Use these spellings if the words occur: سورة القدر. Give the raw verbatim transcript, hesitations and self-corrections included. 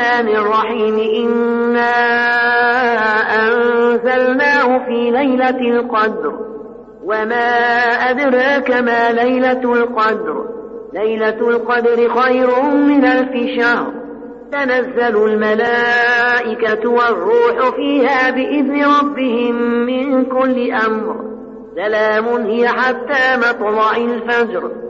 الرحمن الرحيم إنا أنزلناه في ليلة القدر وما أدراك ما ليلة القدر ليلة القدر خير من ألف شهر تنزل الملائكة والروح فيها بإذن ربهم من كل أمر سلام هي حتى مطلع الفجر.